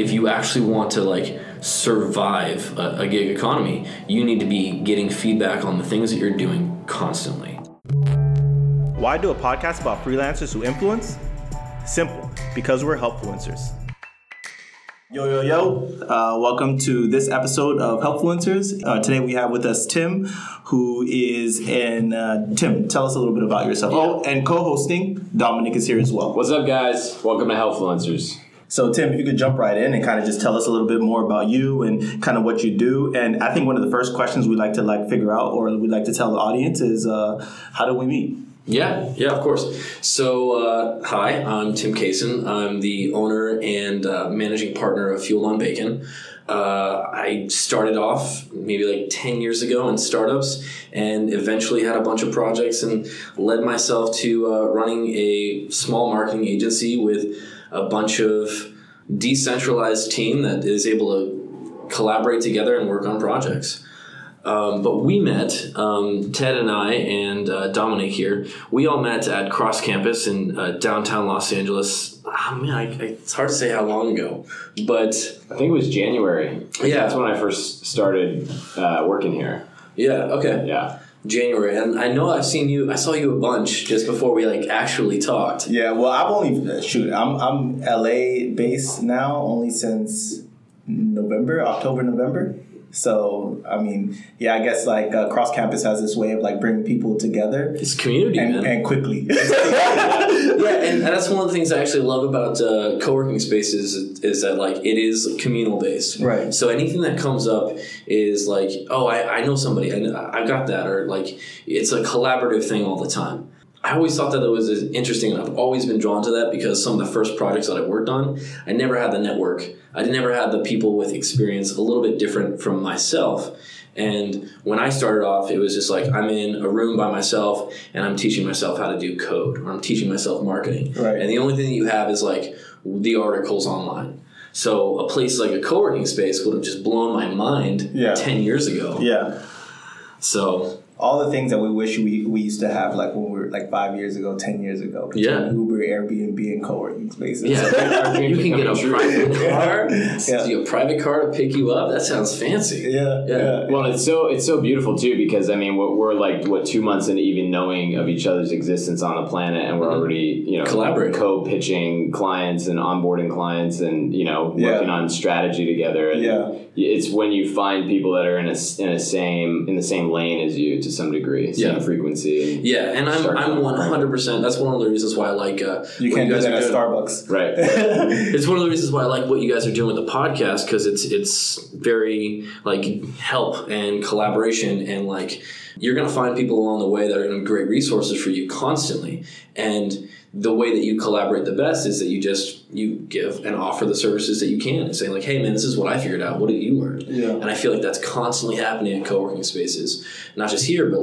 if you actually want to like survive a gig economy, you need to be getting feedback on the things that you're doing constantly. Why do a podcast about freelancers who influence? Simple, because we're Helpfluencers. Welcome to this episode of Helpfluencers. Today we have with us Tim, who is in... Tim, tell us a little bit about yourself. Oh, and co-hosting, Dominic is here as well. What's up, guys? Welcome to Helpfluencers. So, Tim, if you could jump right in and kind of just tell us a little bit more about you and kind of what you do. And I think one of the first questions we like to figure out, or we'd like to tell the audience, is how do we meet? Yeah, of course. So, hi, I'm Tim Kaysen. I'm the owner and managing partner of Fuel on Bacon. I started off maybe 10 years ago in startups and eventually had a bunch of projects and led myself to running a small marketing agency with a bunch of decentralized team that is able to collaborate together and work on projects. But we met, Ted and I and Dominic here, we all met at Cross Campus in downtown Los Angeles. It's hard to say how long ago, but... I think it was January. Yeah. That's when I first started working here. Yeah, okay. Yeah. January, and I know I saw you a bunch just before we actually talked. Yeah, well, I'm LA based now only since October, November. So, I guess Cross Campus has this way of bringing people together. It's community, and quickly. And that's one of the things I actually love about co-working spaces is that it is communal based. Right. So anything that comes up is I know somebody, I've got that, or it's a collaborative thing all the time. I always thought that it was interesting, and I've always been drawn to that because some of the first projects that I worked on, I never had the network. I never had the people with experience a little bit different from myself. And when I started off, it was just I'm in a room by myself, and I'm teaching myself how to do code, or I'm teaching myself marketing. Right. And the only thing that you have is the articles online. So a place like a co-working space would have just blown my mind 10 years ago. Yeah. So... all the things that we wish we used to have, when we were 5 years ago, 10 years ago. Between Uber, Airbnb, and co-working spaces. Yeah, you can get a private car. Yeah. So you have a private car to pick you up. That sounds fancy. Yeah. Well, it's so beautiful too, because we're 2 months into even knowing of each other's existence on the planet, and we're already collaborating, co-pitching clients and onboarding clients, and working on strategy together. And it's when you find people that are in the same lane as you. To some degree, frequency. Yeah, and I'm 100%. That's one of the reasons why I like... you can't do that at Starbucks. Right. It's one of the reasons why I like what you guys are doing with the podcast, because it's very, help and collaboration, and, you're going to find people along the way that are going to be great resources for you constantly. And the way that you collaborate the best is that you give and offer the services that you can and say, hey, man, this is what I figured out. What did you learn? Yeah. And I feel like that's constantly happening in co-working spaces, not just here, but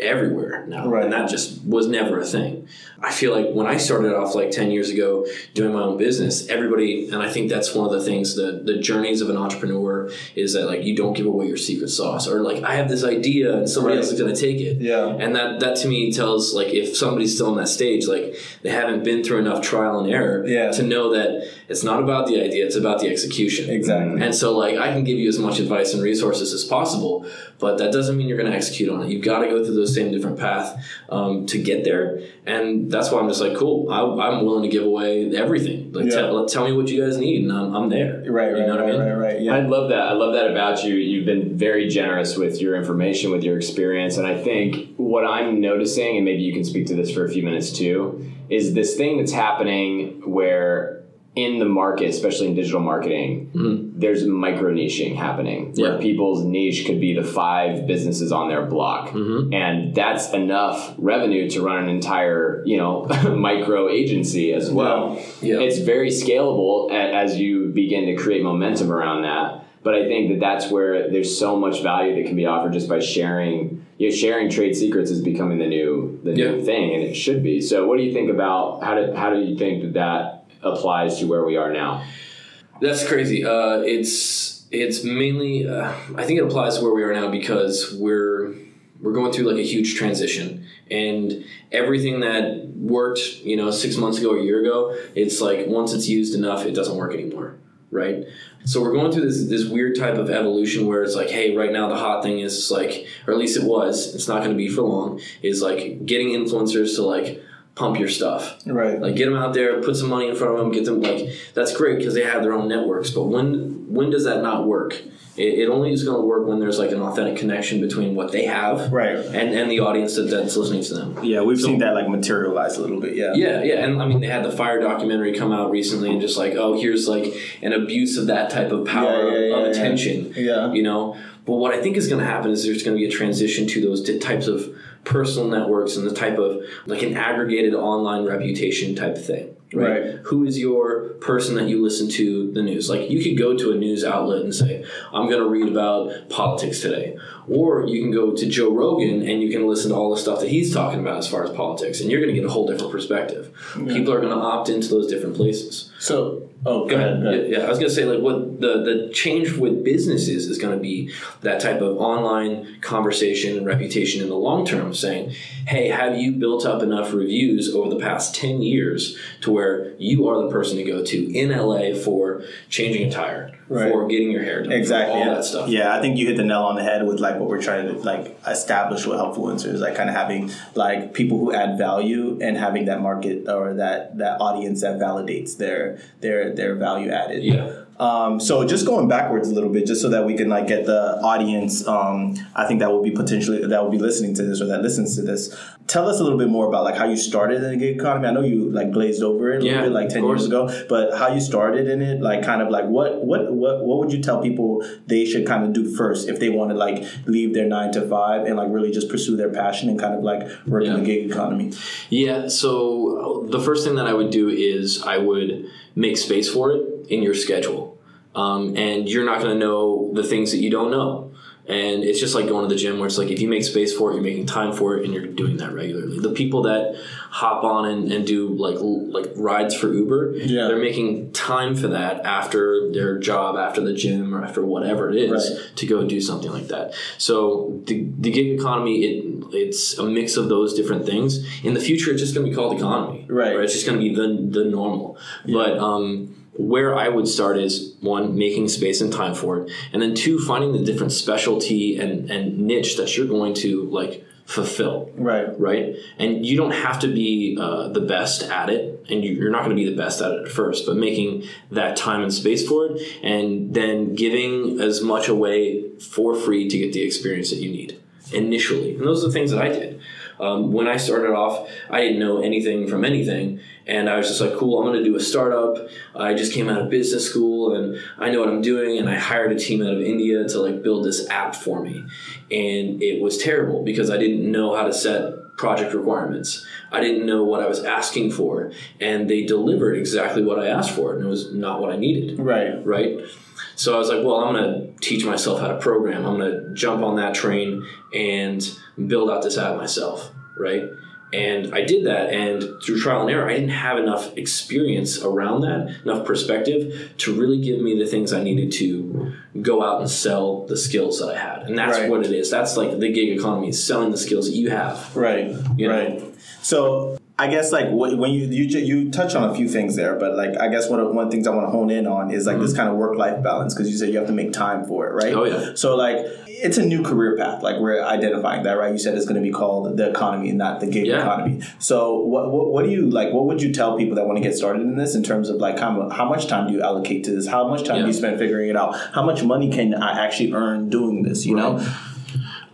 everywhere now. Right. And that just was never a thing. I feel when I started off 10 years ago doing my own business, everybody, and I think that's one of the things that the journeys of an entrepreneur is that you don't give away your secret sauce, or I have this idea and somebody else is going to take it. Yeah. And that to me tells if somebody's still in that stage, they haven't been through enough trial and error to know that it's not about the idea, it's about the execution. Exactly. And so I can give you as much advice and resources as possible, but that doesn't mean you're going to execute on it. You've got to go through the same different path to get there, and that's why I'm just cool, I'm willing to give away everything. Tell me what you guys need, and I'm there. Right. Yeah. I love that about you. You've been very generous with your information, with your experience, and I think what I'm noticing, and maybe you can speak to this for a few minutes too, is this thing that's happening where in the market, especially in digital marketing, there's micro niching happening where people's niche could be the 5 businesses on their block. Mm-hmm. And that's enough revenue to run an entire, micro agency as well. Yeah. It's very scalable as you begin to create momentum around that. But I think that's where there's so much value that can be offered just by sharing. Sharing trade secrets is becoming the new thing, and it should be. So what do you think about, how do you think that applies to where we are now? That's crazy. It's mainly I think it applies to where we are now because we're going through a huge transition, and everything that worked 6 months ago, a year ago, it's once it's used enough, it doesn't work anymore. right? So we're going through this weird type of evolution where it's like, hey, right now the hot thing is like, or at least it was, it's not going to be for long, is like getting influencers to like pump your stuff. Right. Like get them out there, put some money in front of them, get them like, that's great because they have their own networks. But when does that not work? It only is going to work when there's like an authentic connection between what they have and the audience that's listening to them. Yeah, we've seen that like materialize a little bit, yeah. Yeah, and I mean they had the FIRE documentary come out recently and just like, oh, here's like an abuse of that type of power of attention, you know. But what I think is going to happen is there's going to be a transition to those types of personal networks and the type of like an aggregated online reputation type of thing. Right. Who is your person that you listen to the news? Like you could go to a news outlet and say, I'm going to read about politics today. Or you can go to Joe Rogan and you can listen to all the stuff that he's talking about as far as politics. And you're going to get a whole different perspective. Yeah. People are going to opt into those different places. So, go ahead. Yeah, I was going to say like what the change with businesses is going to be that type of online conversation and reputation in the long term of saying, hey, have you built up enough reviews over the past 10 years to where you are the person to go to in LA for changing a tire, for getting your hair done, exactly, all that stuff. Yeah, I think you hit the nail on the head with like what we're trying to like establish with Helpfluencers, like kind of having like people who add value and having that market or that audience that validates their value added. Yeah. So just going backwards a little bit, just so that we can like get the audience, I think that will be listening to this or that listens to this. Tell us a little bit more about like how you started in the gig economy. I know you like glazed over it a little bit like 10 years ago, but how you started in it, like kind of like what would you tell people they should kind of do first if they want to like leave their 9 to 5 and like really just pursue their passion and kind of like work in the gig economy? Yeah. So the first thing that I would do is I would make space for it in your schedule. And you're not going to know the things that you don't know. And it's just like going to the gym where it's like if you make space for it, you're making time for it, and you're doing that regularly. The people that hop on and do like rides for Uber, they're making time for that after their job, after the gym, or after whatever it is to go do something like that. So the gig economy, it's a mix of those different things. In the future, it's just going to be called economy. Right. It's just going to be the normal. Yeah. But where I would start is, one, making space and time for it. And then two, finding the different specialty and niche that you're going to like fulfill. Right. And you don't have to be the best at it. And you're not going to be the best at it at first, but making that time and space for it and then giving as much away for free to get the experience that you need initially. And those are the things that I did. When I started off, I didn't know anything from anything. And I was just like, cool, I'm going to do a startup. I just came out of business school and I know what I'm doing. And I hired a team out of India to like build this app for me. And it was terrible because I didn't know how to set project requirements. I didn't know what I was asking for. And they delivered exactly what I asked for. And it was not what I needed. Right. So I was like, well, I'm going to teach myself how to program. I'm going to jump on that train and build out this app myself, right? And I did that, and through trial and error, I didn't have enough experience around that, enough perspective to really give me the things I needed to go out and sell the skills that I had. And that's what it is. That's like the gig economy, is selling the skills that you have. Right. So I guess like when you touch on a few things there, but like I guess one of the things I want to hone in on is like this kind of work-life balance, because you said you have to make time for it, right? Oh yeah. So like it's a new career path, like we're identifying that, right? You said it's going to be called the economy and not the gig economy. So what do you like? What would you tell people that want to get started in this in terms of like how much time do you allocate to this? How much time do you spend figuring it out? How much money can I actually earn doing this? You know,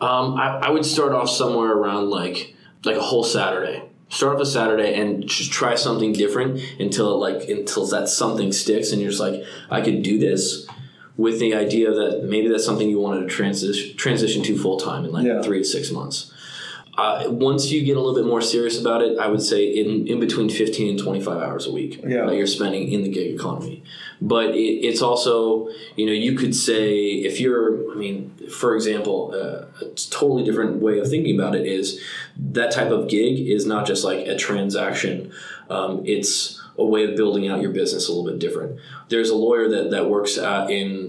I would start off somewhere around like a whole Saturday. Start off a Saturday and just try something different until that something sticks and you're just like, I could do this, with the idea that maybe that's something you wanted to transition to full time in 3 to 6 months. Once you get a little bit more serious about it, I would say in between 15 and 25 hours a week that you're spending in the gig economy. But it's also, you know, you could say if you're, I mean, for example, a totally different way of thinking about it is that type of gig is not just like a transaction. It's a way of building out your business a little bit different. There's a lawyer that works in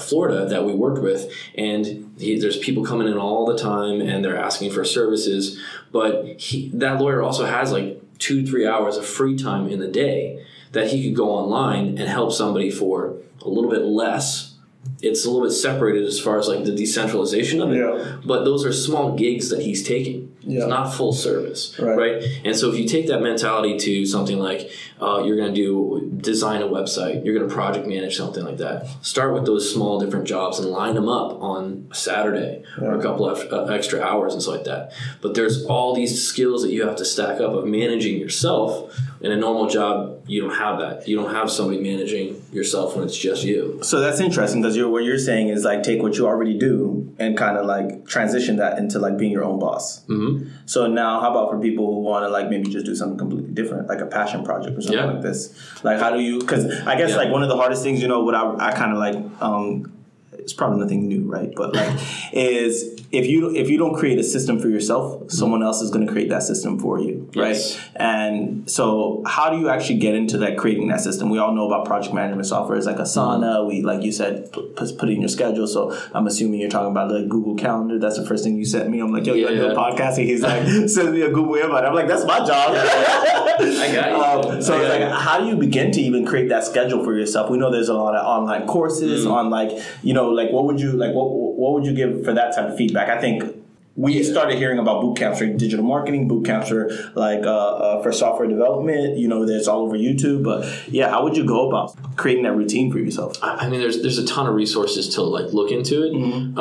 Florida that we worked with, and there's people coming in all the time and they're asking for services, but that lawyer also has like 2-3 hours of free time in the day that he could go online and help somebody for a little bit less. It's a little bit separated as far as like the decentralization of it. Yeah. But those are small gigs that he's taking. Yeah. It's not full service, right? And so if you take that mentality to something like you're going to design a website, you're going to project manage something like that, start with those small different jobs and line them up on a Saturday or a couple of extra hours and stuff like that. But there's all these skills that you have to stack up of managing yourself. In a normal job, you don't have that. You don't have somebody managing yourself when it's just you. So that's interesting because what you're saying is like take what you already do and kind of like transition that into like being your own boss. Mm-hmm. So now how about for people who want to like maybe just do something completely different, like a passion project or something like this? Like how do you, because I guess like one of the hardest things, you know, what I kind of like, it's probably nothing new, right? But like is if you don't create a system for yourself, someone else is going to create that system for you, right? Yes. And so how do you actually get into that creating that system? We all know about project management software. It's like Asana. We, like you said, put it in your schedule. So I'm assuming you're talking about the Google Calendar. That's the first thing you sent me. I'm like, yo, you do a podcast? And he's like, send me a Google invite. I'm like, that's my job. I got you. So it's like, how do you begin to even create that schedule for yourself? We know there's a lot of online courses on like, you know, like what would you like? What would you give for that type of feedback? I think we started hearing about boot camps for digital marketing, boot camps for like for software development. You know, there's all over YouTube. But yeah, how would you go about creating that routine for yourself? I mean, there's a ton of resources to like look into it,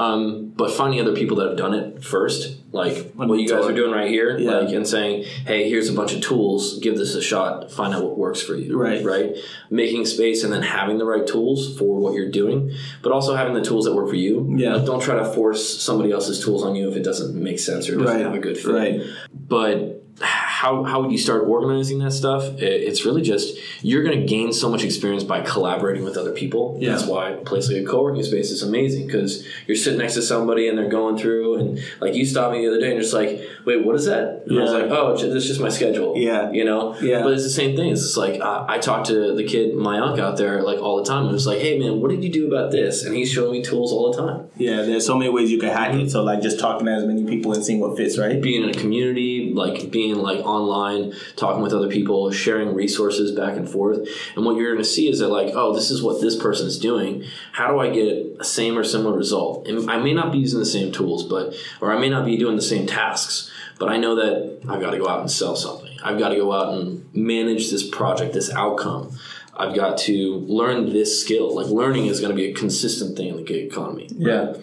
but finding other people that have done it first, like what you guys are doing right here, like and saying, hey, here's a bunch of tools. Give this a shot. Find out what works for you. Right. Making space and then having the right tools for what you're doing, but also having the tools that work for you. Yeah. Like, don't try to force somebody else's tools on you if it doesn't make sense or doesn't have a good fit. Right. But how would you start organizing that stuff? It's really just you're going to gain so much experience by collaborating with other people. Yeah. That's why a place like a co-working space is amazing because you're sitting next to somebody and they're going through and like you stopped me the other day and you're just like, wait, what is that? And I was like, oh, that's just my schedule. Yeah. You know? Yeah. But it's the same thing. It's just like I talk to the kid, my uncle out there like all the time. I'm just like, hey, man, what did you do about this? And he's showing me tools all the time. Yeah. There's so many ways you can hack it. So like just talking to as many people and seeing what fits, right? Being in a community, like being like online, talking with other people, sharing resources back and forth. And what you're going to see is that like, oh, this is what this person is doing. How do I get a same or similar result? And I may not be using the same tools, or I may not be doing the same tasks, but I know that I've got to go out and sell something. I've got to go out and manage this project, this outcome. I've got to learn this skill. Like learning is going to be a consistent thing in the gig economy. Right? Yeah.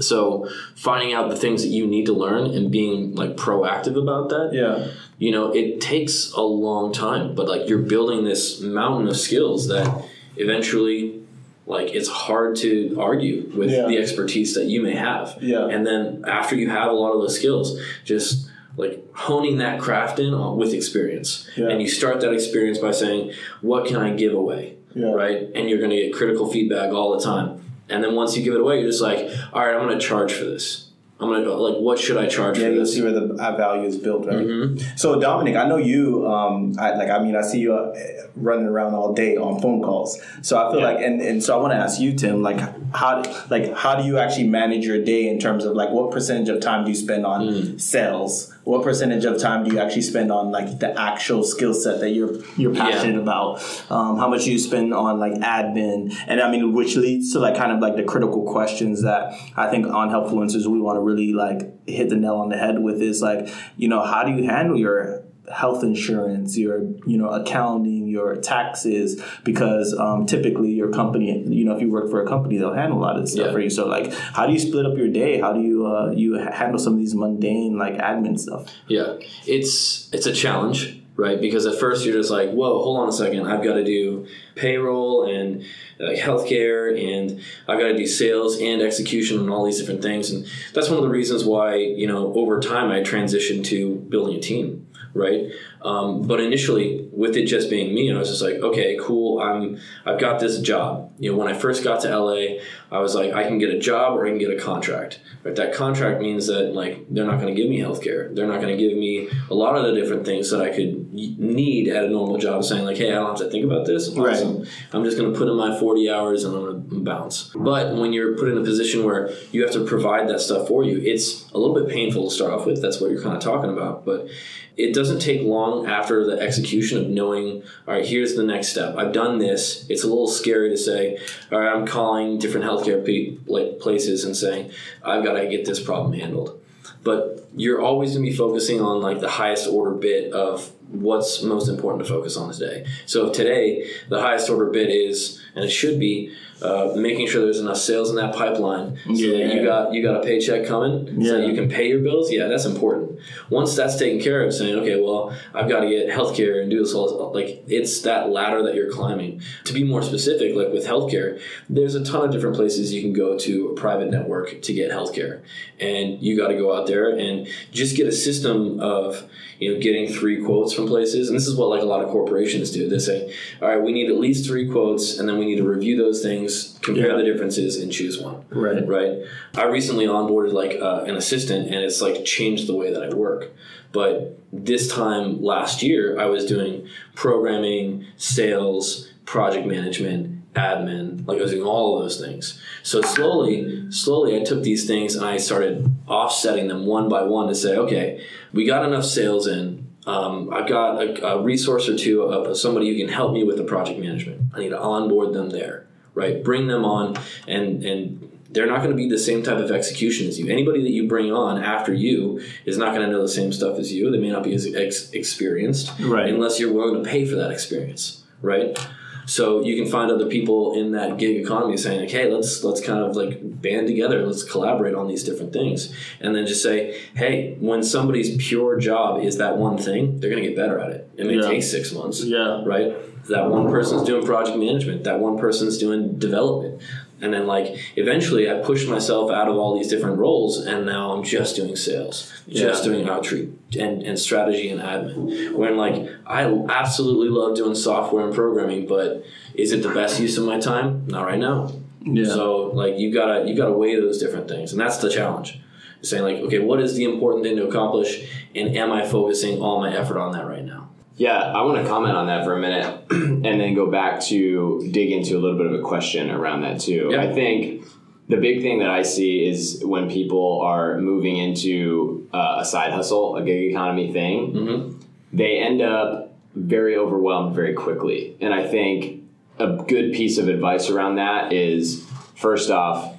So finding out the things that you need to learn and being like proactive about that. Yeah. You know, it takes a long time, but like you're building this mountain of skills that eventually like it's hard to argue with the expertise that you may have. Yeah. And then after you have a lot of those skills, just like honing that craft in with experience. Yeah. And you start that experience by saying, what can I give away? Yeah. Right. And you're going to get critical feedback all the time. And then once you give it away, you're just like, all right, I'm going to charge for this. I'm going to go, like, what should I charge for this? Yeah, you'll see where the value is built, right? Mm-hmm. So, Dominic, I know you, I see you running around all day on phone calls. So I feel like, and so I want to ask you, Tim, like how do you actually manage your day in terms of like what percentage of time do you spend on sales? What percentage of time do you actually spend on like the actual skill set that you're passionate about? How much do you spend on like admin? And I mean, which leads to like kind of like the critical questions that I think on Helpfluencers we want to really like hit the nail on the head with is like, you know, how do you handle your health insurance, your, you know, accounting, your taxes, because typically your company, you know, if you work for a company, they'll handle a lot of this stuff for you. So like, how do you split up your day? How do you you handle some of these mundane like admin stuff? Yeah, it's a challenge, right? Because at first you're just like, whoa, hold on a second, I've got to do payroll and healthcare, and I've got to do sales and execution and all these different things. And that's one of the reasons why, you know, over time I transitioned to building a team. Right. But initially with it just being me, I was just like, okay, cool. I've got this job. You know, when I first got to LA, I was like, I can get a job or I can get a contract. But that contract means that like, they're not going to give me healthcare. They're not going to give me a lot of the different things that I could need at a normal job saying like, hey, I don't have to think about this. Awesome. Right. I'm just going to put in my 40 hours and I'm going to bounce. But when you're put in a position where you have to provide that stuff for you, it's a little bit painful to start off with. That's what you're kind of talking about, but it doesn't take long long after the execution of knowing, all right, here's the next step. I've done this. It's a little scary to say, all right, I'm calling different healthcare places and saying, I've got to get this problem handled. But you're always going to be focusing on like the highest order bit of what's most important to focus on today. So today, the highest order bit is, and it should be, making sure there's enough sales in that pipeline so that you got a paycheck coming so that you can pay your bills. Yeah, that's important. Once that's taken care of, saying, okay, well, I've got to get healthcare and do this all. Like, it's that ladder that you're climbing. To be more specific, like with healthcare, there's a ton of different places you can go to a private network to get healthcare. And you got to go out there and just get a system of, you know, getting 3 quotes from places. And this is what like a lot of corporations do. They say, all right, we need at least 3 quotes, and then we need to review those things, compare the differences, and choose one. Right. I recently onboarded like an assistant, and it's like changed the way that I work. But this time last year, I was doing programming, sales, project management, admin. Like, I was doing all of those things. So slowly I took these things and I started offsetting them one by one to say, okay, we got enough sales in. I've got a resource or two of somebody who can help me with the project management. I need to onboard them there, right? Bring them on, and they're not going to be the same type of execution as you. Anybody that you bring on after you is not going to know the same stuff as you. They may not be as experienced, right, unless you're willing to pay for that experience, right? So you can find other people in that gig economy saying, like, hey, let's kind of like band together. Let's collaborate on these different things. And then just say, hey, when somebody's pure job is that one thing, they're going to get better at it. It may take 6 months. Yeah. Right. That one person's doing project management. That one person's doing development. And then, like, eventually I pushed myself out of all these different roles, and now I'm just doing sales, just doing outreach and strategy and admin. When, like, I absolutely love doing software and programming, but is it the best use of my time? Not right now. Yeah. So, like, you gotta weigh those different things, and that's the challenge. Saying, like, okay, what is the important thing to accomplish, and am I focusing all my effort on that right now? Yeah, I want to comment on that for a minute and then go back to dig into a little bit of a question around that too. Yeah. I think the big thing that I see is when people are moving into a side hustle, a gig economy thing, they end up very overwhelmed very quickly. And I think a good piece of advice around that is, first off,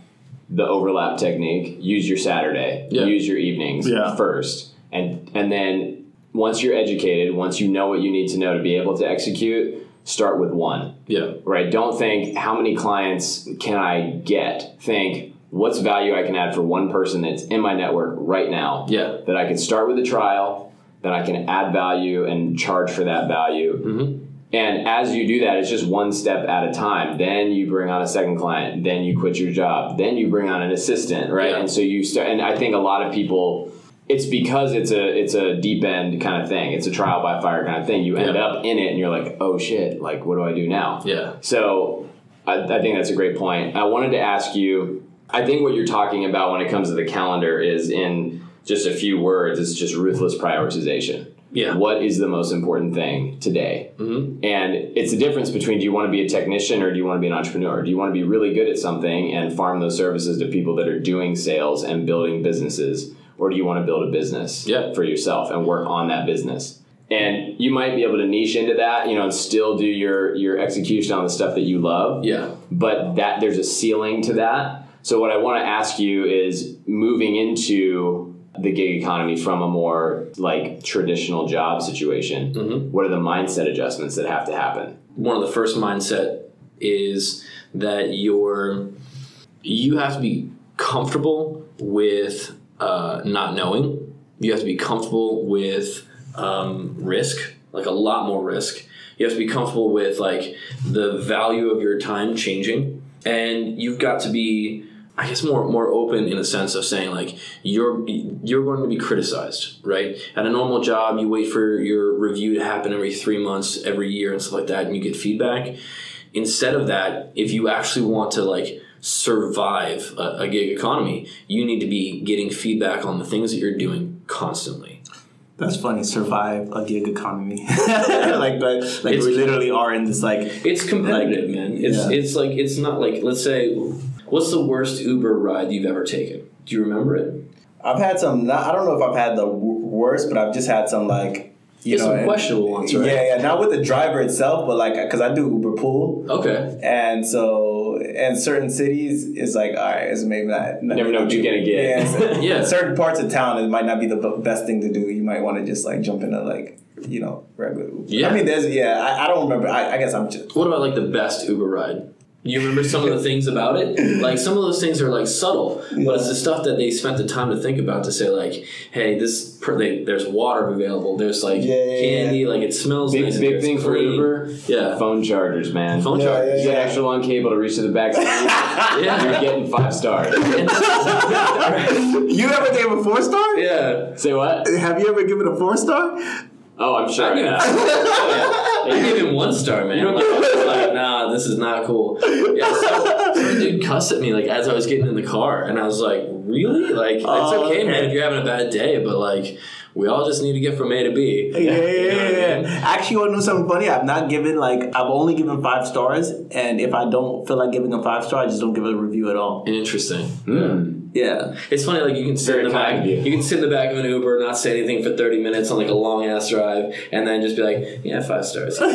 the overlap technique. Use your Saturday, use your evenings first. And then once you're educated, once you know what you need to know to be able to execute, start with one. Yeah. Right? Don't think, how many clients can I get? Think, what's value I can add for one person that's in my network right now? Yeah. That I can start with a trial, that I can add value and charge for that value. Mm-hmm. And as you do that, it's just one step at a time. Then you bring on a second client. Then you quit your job. Then you bring on an assistant, right? Yeah. And so you start, and I think a lot of people, it's because it's a deep end kind of thing. It's a trial by fire kind of thing. You end up in it and you're like, oh shit, like, what do I do now? Yeah. So I think that's a great point. I wanted to ask you, I think what you're talking about when it comes to the calendar is, in just a few words, it's just ruthless prioritization. Yeah. What is the most important thing today? Mm-hmm. And it's the difference between, do you want to be a technician or do you want to be an entrepreneur? Do you want to be really good at something and farm those services to people that are doing sales and building businesses? Or do you want to build a business for yourself and work on that business? And you might be able to niche into that, you know, and still do your execution on the stuff that you love. Yeah. But that there's a ceiling to that. So what I want to ask you is, moving into the gig economy from a more like traditional job situation, what are the mindset adjustments that have to happen? One of the first mindset is that you have to be comfortable with not knowing. You have to be comfortable with risk, like a lot more risk. You have to be comfortable with like the value of your time changing, and you've got to be, I guess, more open in a sense of saying, like, you're going to be criticized, right? At a normal job, you wait for your review to happen every 3 months, every year, and stuff like that, and you get feedback. Instead of that, if you actually want to like survive a gig economy, you need to be getting feedback on the things that you're doing constantly. That's funny, survive a gig economy. but we literally are in this, like, it's competitive, man. It's like, it's not like, let's say, what's the worst Uber ride you've ever taken? Do you remember it? I've had some, I don't know if I've had the worst, but I've just had some like Some questionable ones, right? Yeah, not with the driver itself, but like, because I do Uber Pool. Okay. And so, in certain cities, it's like, all right, it's maybe not. Never know what you're going to get. Yeah. Yeah. Certain parts of town, it might not be the best thing to do. You might want to just like jump into like, regular Uber. Yeah. I mean, I don't remember. I guess I'm just. What about like the best Uber ride? You remember some of the things about it? Like, some of those things are, like, subtle, but it's the stuff that they spent the time to think about to say, like, hey, there's water available. There's, like, candy. Like, it smells nice. Big thing for Uber? Yeah. Phone chargers, man. Phone chargers. Yeah. An extra long cable to reach to the back seat. Yeah. You're getting 5 stars. You ever gave a 4-star? Yeah. Say what? Have you ever given a 4-star? Oh, I'm sure. I gave him 1 star, man. I was like, nah, this is not cool. Yeah, so dude cussed at me like as I was getting in the car, and I was like, really? Like, it's okay, man, if you're having a bad day, but like, we all just need to get from A to B. Yeah. Actually, you want to know something funny? I've only given 5 stars, and if I don't feel like giving a 5-star, I just don't give a review at all. Interesting. Yeah, it's funny. Like, you can sit in the back of an Uber, not say anything for 30 minutes on like a long ass drive, and then just be like, "Yeah, 5 stars. You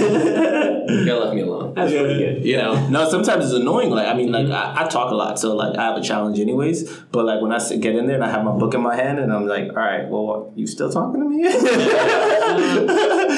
left me alone." That's pretty good. You know. No, sometimes it's annoying. Like, I mean, like I talk a lot, so like I have a challenge anyways. But like when I get in there and I have my book in my hand, and I'm like, "All right, well, you still talking to me?"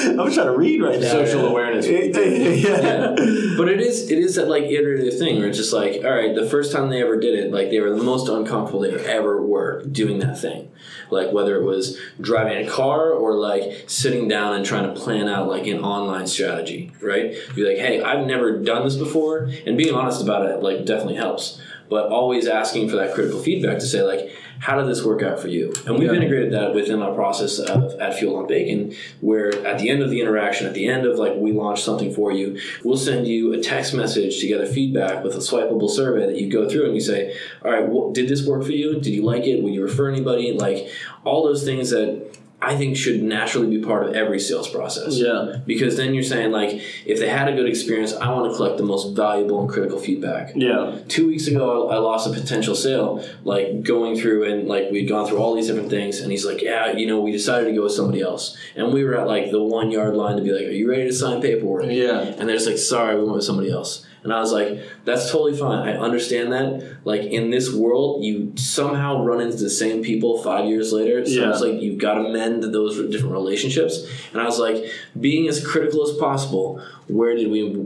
I'm trying to read right now. Social awareness. But it is that like iterative thing where it's just like, all right, the first time they ever did it, like they were the most uncomfortable they ever were doing that thing, like whether it was driving a car or like sitting down and trying to plan out like an online strategy, right? Be like, hey, I've never done this before, and being honest about it like definitely helps, but always asking for that critical feedback to say like, how did this work out for you? And we've integrated that within our process at Fuel on Bacon, where at the end of the interaction, at the end of like we launch something for you, we'll send you a text message to gather feedback with a swipeable survey that you go through and you say, all right, did this work for you? Did you like it? Would you refer anybody? Like all those things that I think should naturally be part of every sales process. Yeah. Because then you're saying like, if they had a good experience, I want to collect the most valuable and critical feedback. Yeah. 2 weeks ago, I lost a potential sale, like going through and like we'd gone through all these different things, and he's like, yeah, we decided to go with somebody else. And we were at like the 1 yard line to be like, are you ready to sign paperwork? Yeah. And they're just like, sorry, we went with somebody else. And I was like, that's totally fine. I understand that. Like, in this world, you somehow run into the same people 5 years later. So it's like, you've got to mend those different relationships. And I was like, being as critical as possible, where did we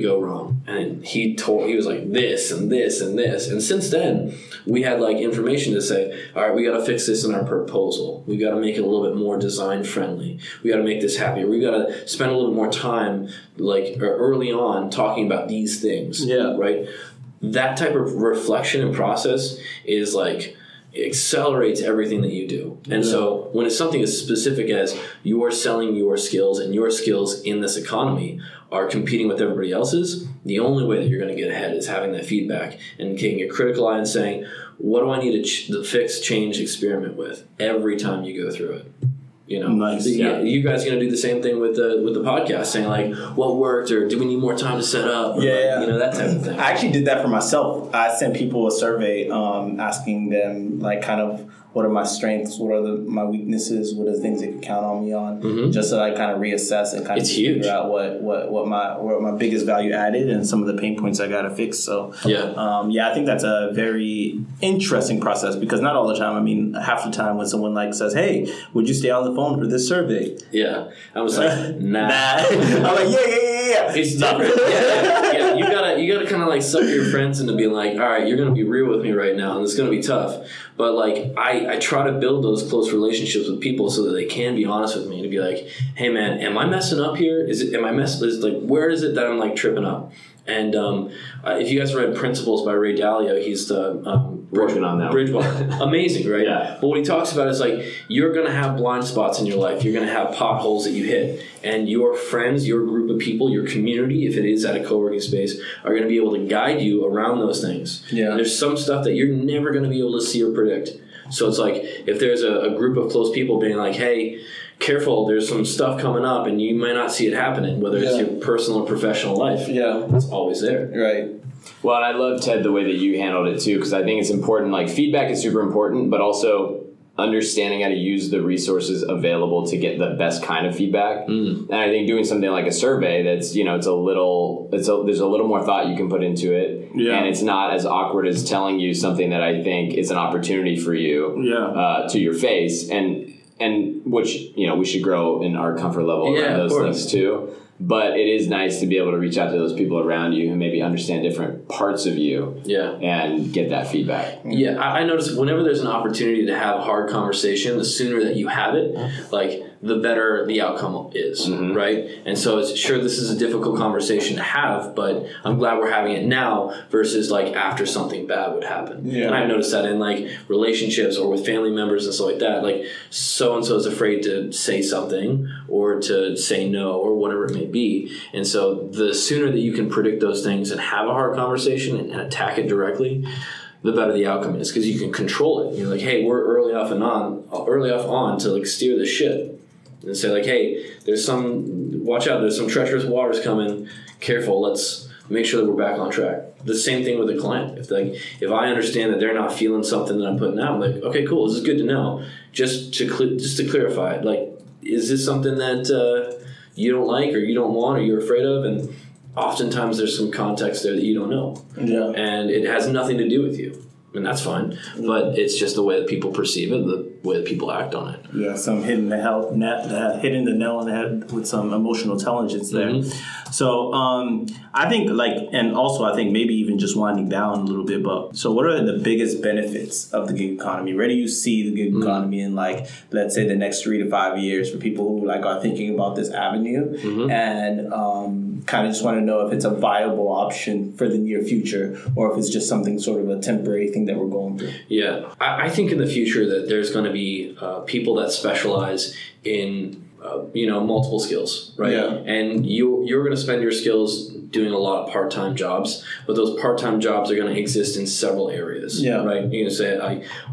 go wrong? And he was like, this and this and this. And since then, we had like information to say, all right, we got to fix this in our proposal. We got to make it a little bit more design friendly. We got to make this happier. We got to spend a little bit more time, like early on, talking about these things. Yeah. Right. That type of reflection and process is like, accelerates everything that you do. And so when it's something as specific as you are selling your skills, and your skills in this economy are competing with everybody else's, the only way that you're going to get ahead is having that feedback and taking a critical eye and saying, what do I need to fix, change, experiment with every time you go through it? Nice. You guys are going to do the same thing with the podcast, saying like, what worked, or do we need more time to set up? Or that type of thing. I actually did that for myself. I sent people a survey asking them like kind of, what are my strengths? What are my weaknesses? What are the things they can count on me on? Mm-hmm. Just so that I kind of reassess and kind of figure out what my biggest value added and some of the pain points I got to fix. So I think that's a very interesting process, because not all the time. I mean, half the time when someone like says, "Hey, would you stay on the phone for this survey?" Yeah, I was like, "Nah." I'm like, "Yeah." It's different. You gotta kind of like suck your friends into being like, all right, you're gonna be real with me right now, and it's gonna be tough. But like, I try to build those close relationships with people so that they can be honest with me, to be like, hey man, am I messing up here? Where is it that I'm like tripping up? And if you guys read Principles by Ray Dalio, he's the working on that Bridgewater. Amazing, right? Yeah. But what he talks about is like, you're going to have blind spots in your life. You're going to have potholes that you hit. And your friends, your group of people, your community, if it is at a co-working space, are going to be able to guide you around those things. Yeah. And there's some stuff that you're never going to be able to see or predict. So it's like, if there's a group of close people being like, hey, careful, there's some stuff coming up and you might not see it happening, whether it's your personal or professional life. Yeah. It's always there. Right. Well, and I love, Ted, the way that you handled it too, because I think it's important. Like, feedback is super important, but also understanding how to use the resources available to get the best kind of feedback. And I think doing something like a survey that's, you know, there's a little more thought you can put into it. Yeah. And it's not as awkward as telling you something that I think is an opportunity for you to your face. And which, you know, we should grow in our comfort level around those things too. But it is nice to be able to reach out to those people around you who maybe understand different parts of you and get that feedback. Yeah, I notice whenever there's an opportunity to have a hard conversation, the sooner that you have it, like the better the outcome is, right? And so it's sure this is a difficult conversation to have, but I'm glad we're having it now versus like after something bad would happen. Yeah. And I've noticed that in like relationships or with family members and stuff like that, like so-and-so is afraid to say something or to say no or whatever it may be. And so the sooner that you can predict those things and have a hard conversation and attack it directly, the better the outcome is, because you can control it. You're like, hey, we're early off on to like steer the ship and say like, hey, watch out, there's some treacherous waters coming. Careful, let's make sure that we're back on track. The same thing with a client. If I understand that they're not feeling something that I'm putting out, I'm like, okay, cool, this is good to know. Just to clarify it, like, is this something that you don't like or you don't want or you're afraid of? And oftentimes there's some context there that you don't know. Yeah. And it has nothing to do with you. And that's fine. But it's just the way that people perceive it, the way that people act on it. Yeah, some hitting the nail on the head with some emotional intelligence there. Mm-hmm. So I think and also I think maybe even just winding down a little bit, but so what are the biggest benefits of the gig economy? Where do you see the gig economy in, like, let's say the next 3 to 5 years for people who like are thinking about this avenue and kind of just want to know if it's a viable option for the near future or if it's just something sort of a temporary thing that we're going through? Yeah, I think in the future that there's going to be people that specialize in multiple skills, right? Yeah. And you're going to spend your skills doing a lot of part-time jobs, but those part-time jobs are going to exist in several areas, right? You're going to say,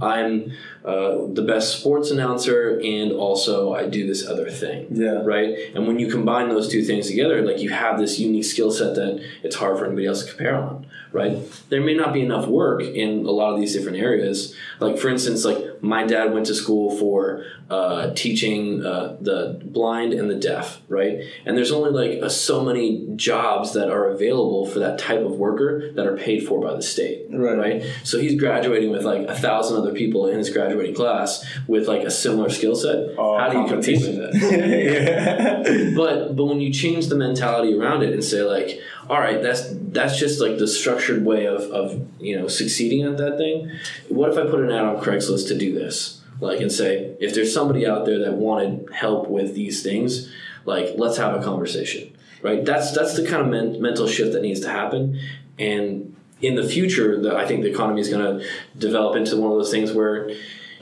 I'm the best sports announcer and also I do this other thing, right? And when you combine those two things together, like you have this unique skill set that it's hard for anybody else to compare on, right? There may not be enough work in a lot of these different areas. Like, for instance, like my dad went to school for teaching the blind and the deaf, right? And there's only like so many jobs that are available for that type of worker that are paid for by the state, right? So he's graduating with like 1,000 other people in his graduating class with like a similar skill set. How do you compete with that? But when you change the mentality around it and say like, all right, that's just like the structured way of succeeding at that thing. What if I put an ad on Craigslist to do this? Like, and say, if there's somebody out there that wanted help with these things, like, let's have a conversation, right? That's the kind of mental shift that needs to happen. And in the future, I think the economy is going to develop into one of those things where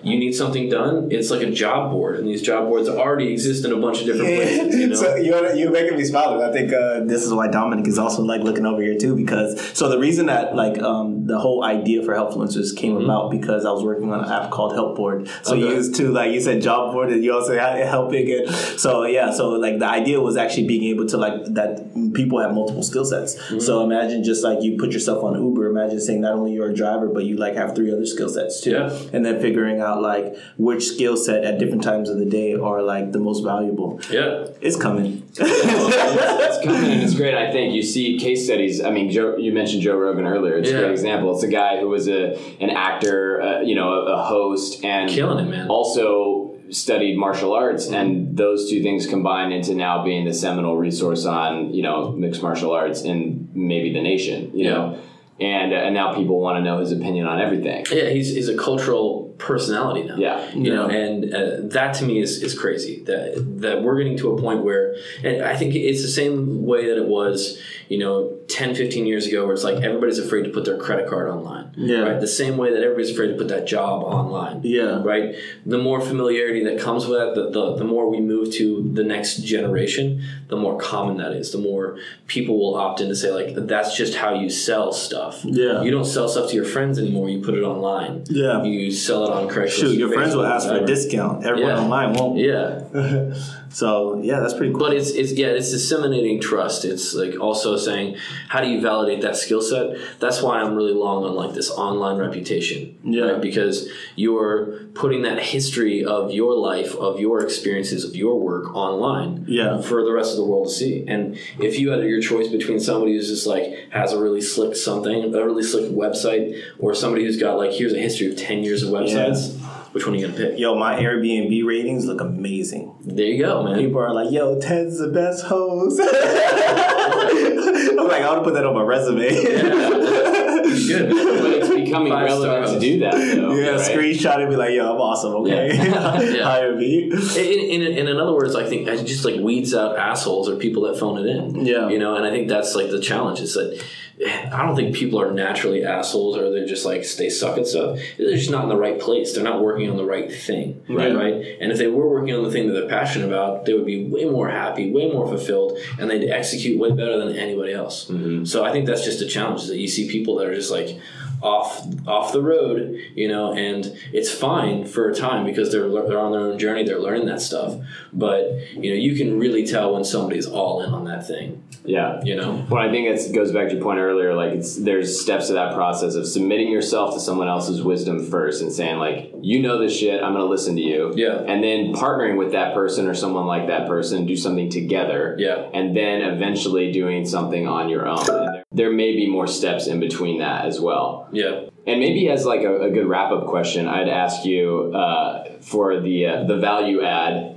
you need something done, it's like a job board, and these job boards already exist in a bunch of different places. You know? So you're making me smile. I think this is why Dominic is also like looking over here too, because the reason that like the whole idea for Helpfluencers came about because I was working on an app called Helpboard. So you used to, like you said, job board, and you also had helping it. So like the idea was actually being able to like that people have multiple skill sets. Mm-hmm. So imagine just like you put yourself on Uber, imagine saying not only you're a driver, but you like have 3 other skill sets too, and then figuring out like which skill set at different times of the day are like the most valuable. Yeah, it's coming. It's coming, and it's great. I think you see case studies. I mean, you mentioned Joe Rogan earlier. It's a great example. It's a guy who was an actor, a host, and killing it, man. Also studied martial arts, and those two things combined into now being the seminal resource on mixed martial arts in maybe the nation. You know. And now people want to know his opinion on everything. Yeah, he's a cultural personality now. Yeah, and that to me is crazy that we're getting to a point where, and I think it's the same way that it was, 10, 15 years ago, where it's like everybody's afraid to put their credit card online. Yeah. Right. The same way that everybody's afraid to put that job online. Yeah. Right. The more familiarity that comes with that, the more we move to the next generation, the more common that is. The more people will opt in to say like, that's just how you sell stuff. Yeah. You don't sell stuff to your friends anymore. You put it online. Yeah. You sell it on Craigslist. Shoot, your friends will ask for a discount. Everyone online won't. Yeah. So yeah, that's pretty cool. But it's disseminating trust. It's like also saying, how do you validate that skill set? That's why I'm really long on like this online reputation. Yeah. Right? Because you're putting that history of your life, of your experiences, of your work online for the rest of the world to see. And if you had your choice between somebody who's just like has a really slick something, a really slick website, or somebody who's got like, here's a history of 10 years of websites. Yeah. Which one are you going to pick? Yo, my Airbnb ratings look amazing. There you go, man. People are like, yo, Ted's the best host. I'm like, I want to put that on my resume. Yeah. You should. But it's becoming relevant to do that, though. Yeah, right? Screenshot and be like, yo, I'm awesome, okay? Yeah. Yeah. Hire me. In other words, I think it just like weeds out assholes or people that phone it in. Yeah. You know, and I think that's like the challenge is that I don't think people are naturally assholes, or they're just like they suck at stuff. They're just not in the right place. They're not working on the right thing, right? And if they were working on the thing that they're passionate about, they would be way more happy, way more fulfilled, and they'd execute way better than anybody else. Mm-hmm. So I think that's just a challenge, is that you see people that are just like off the road, you know, and it's fine for a time because they're on their own journey, they're learning that stuff. But you know, you can really tell when somebody's all in on that thing. Yeah, you know. Well, I think it goes back to your point earlier. Like, there's steps to that process of submitting yourself to someone else's wisdom first and saying, like, you know this shit, I'm gonna listen to you. Yeah. And then partnering with that person or someone like that person, do something together. Yeah. And then eventually doing something on your own. And there may be more steps in between that as well. Yeah. And maybe as like a good wrap-up question, I'd ask you for the value add.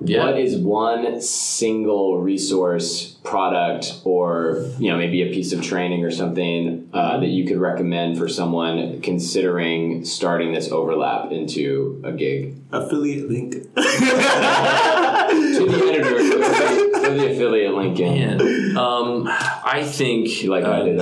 Yeah. What is one single resource, product, or you know maybe a piece of training or something that you could recommend for someone considering starting this overlap into a gig? Affiliate link. To the editor. To the affiliate link. Man, I think like I did.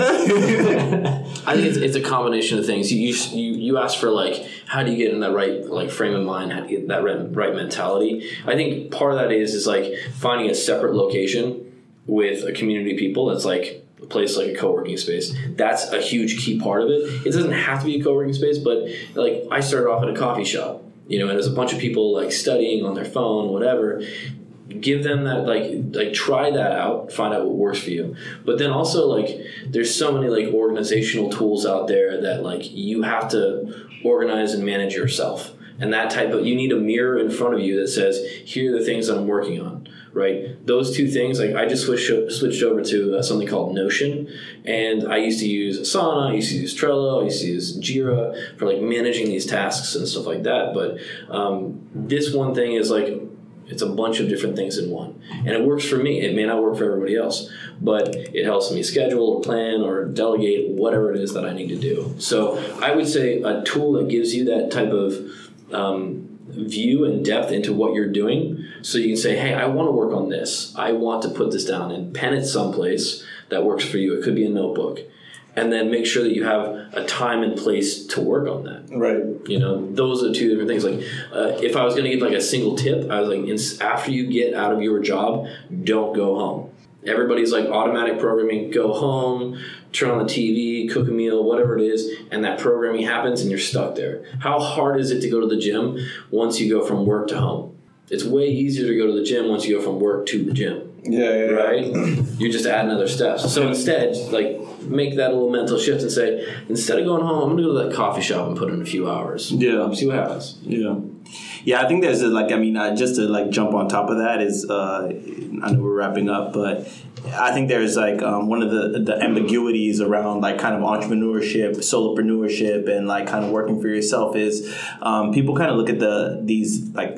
I think it's a combination of things. You asked for like, how do you get in that right like frame of mind? How do you get that right mentality? I think part of that is like finding a separate location with a community of people. That's like a place like a co-working space. That's a huge key part of it. It doesn't have to be a co-working space, but like I started off at a coffee shop, you know, and there's a bunch of people like studying on their phone, whatever. Give them that, like try that out, find out what works for you. But then also like there's so many like organizational tools out there that like you have to organize and manage yourself. And that type of, you need a mirror in front of you that says, here are the things I'm working on, right? Those two things, like I just switched over to something called Notion, and I used to use Asana, I used to use Trello, I used to use Jira for like managing these tasks and stuff like that. But this one thing is like, it's a bunch of different things in one. And it works for me. It may not work for everybody else, but it helps me schedule or plan or delegate whatever it is that I need to do. So I would say a tool that gives you that type of view and depth into what you're doing, so you can say, hey, I want to work on this. I want to put this down and pen it someplace that works for you. It could be a notebook. And then make sure that you have a time and place to work on that. Right. You know, those are two different things. Like, if I was going to give like a single tip, I was like, after you get out of your job, don't go home. Everybody's like automatic programming, go home, turn on the TV, cook a meal, whatever it is, and that programming happens and you're stuck there. How hard is it to go to the gym once you go from work to home? It's way easier to go to the gym once you go from work to the gym. Yeah. Right? You're just adding other steps. So instead, like, make that little mental shift and say, instead of going home, I'm going to go to that coffee shop and put in a few hours. Yeah. See what happens. Yeah. Yeah, I think there's just to like jump on top of that is, I know we're wrapping up, but I think there's like one of the ambiguities around like kind of entrepreneurship, solopreneurship, and like kind of working for yourself is people kind of look at these like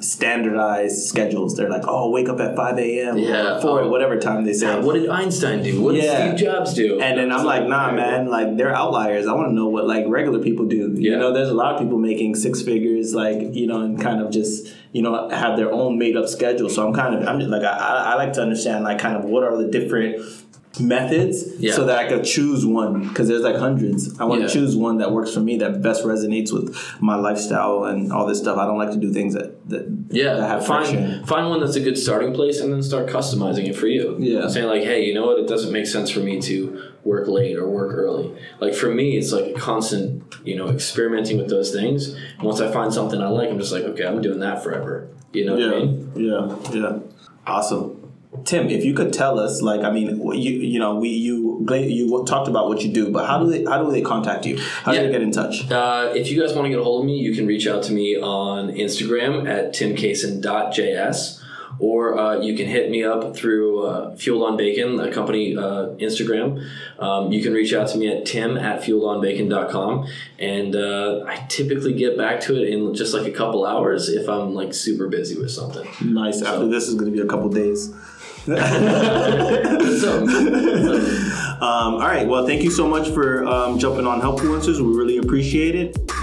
standardized schedules. They're like, oh, wake up at 5 a.m. Yeah, 4 whatever time they say. Yeah, what did Einstein do? What did Steve Jobs do? And then I'm like, nah, man, like they're outliers. I want to know what like regular people do. Yeah. You know, there's a lot of people making six figures, like, you know, and kind of just, you know, have their own made up schedule. So I like to understand like kind of what are the different methods so that I could choose one, because there's like hundreds. I want to choose one that works for me, that best resonates with my lifestyle and all this stuff. I don't like to do things that have find one that's a good starting place, and then start customizing it for you. Saying like, hey, you know what, it doesn't make sense for me to work late or work early. Like for me, it's like a constant, experimenting with those things. And once I find something I like, I'm just like, okay, I'm doing that forever. What I mean? Yeah. Awesome. Tim, if you could tell us, you talked about what you do, but how do they contact you? How do they get in touch? If you guys want to get a hold of me, you can reach out to me on Instagram at timkaysen.js, or you can hit me up through Fuel on Bacon, a company Instagram. You can reach out to me at tim@fueledonbacon.com, and I typically get back to it in just like a couple hours if I'm like super busy with something. Nice. So, after this is going to be a couple days. All right. Well, thank you so much for jumping on Helpfluencers. We really appreciate it.